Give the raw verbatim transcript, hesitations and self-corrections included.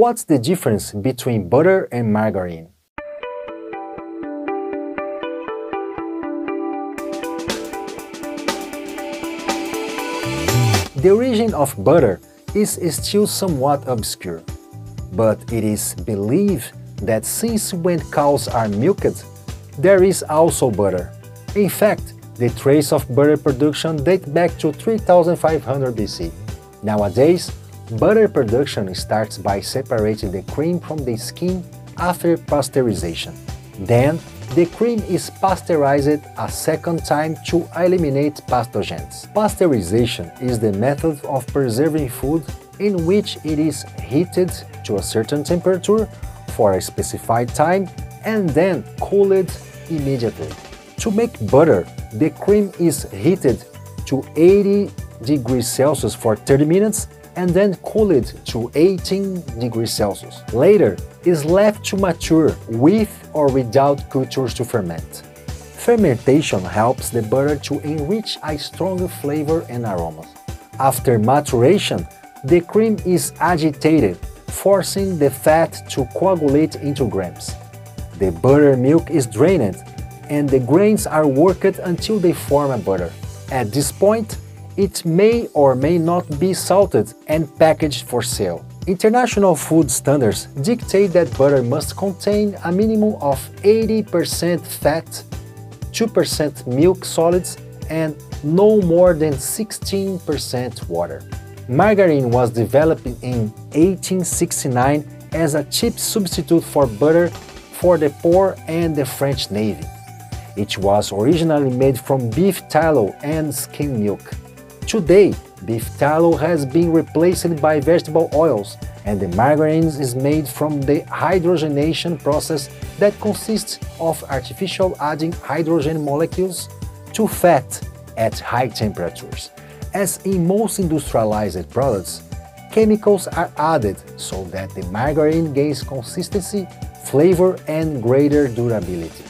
What's the difference between butter and margarine? The origin of butter is still somewhat obscure, but it is believed that since when cows are milked, there is also butter. In fact, the trace of butter production dates back to three thousand five hundred B C. Nowadays, butter production starts by separating the cream from the skin after pasteurization. Then, the cream is pasteurized a second time to eliminate pathogens. Pasteurization is the method of preserving food in which it is heated to a certain temperature for a specified time and then cooled immediately. To make butter, the cream is heated to eighty degrees Celsius for thirty minutes and then cool it to eighteen degrees Celsius. Later, is left to mature with or without cultures to ferment. Fermentation helps the butter to enrich a stronger flavor and aroma. After maturation, the cream is agitated, forcing the fat to coagulate into grains. The buttermilk is drained, and the grains are worked until they form a butter. At this point, it may or may not be salted and packaged for sale. International food standards dictate that butter must contain a minimum of eighty percent fat, two percent milk solids, and no more than sixteen percent water. Margarine was developed in eighteen sixty-nine as a cheap substitute for butter for the poor and the French Navy. It was originally made from beef tallow and skim milk. Today, beef tallow has been replaced by vegetable oils, and the margarine is made from the hydrogenation process that consists of artificial adding hydrogen molecules to fat at high temperatures. As in most industrialized products, chemicals are added so that the margarine gains consistency, flavor, and greater durability.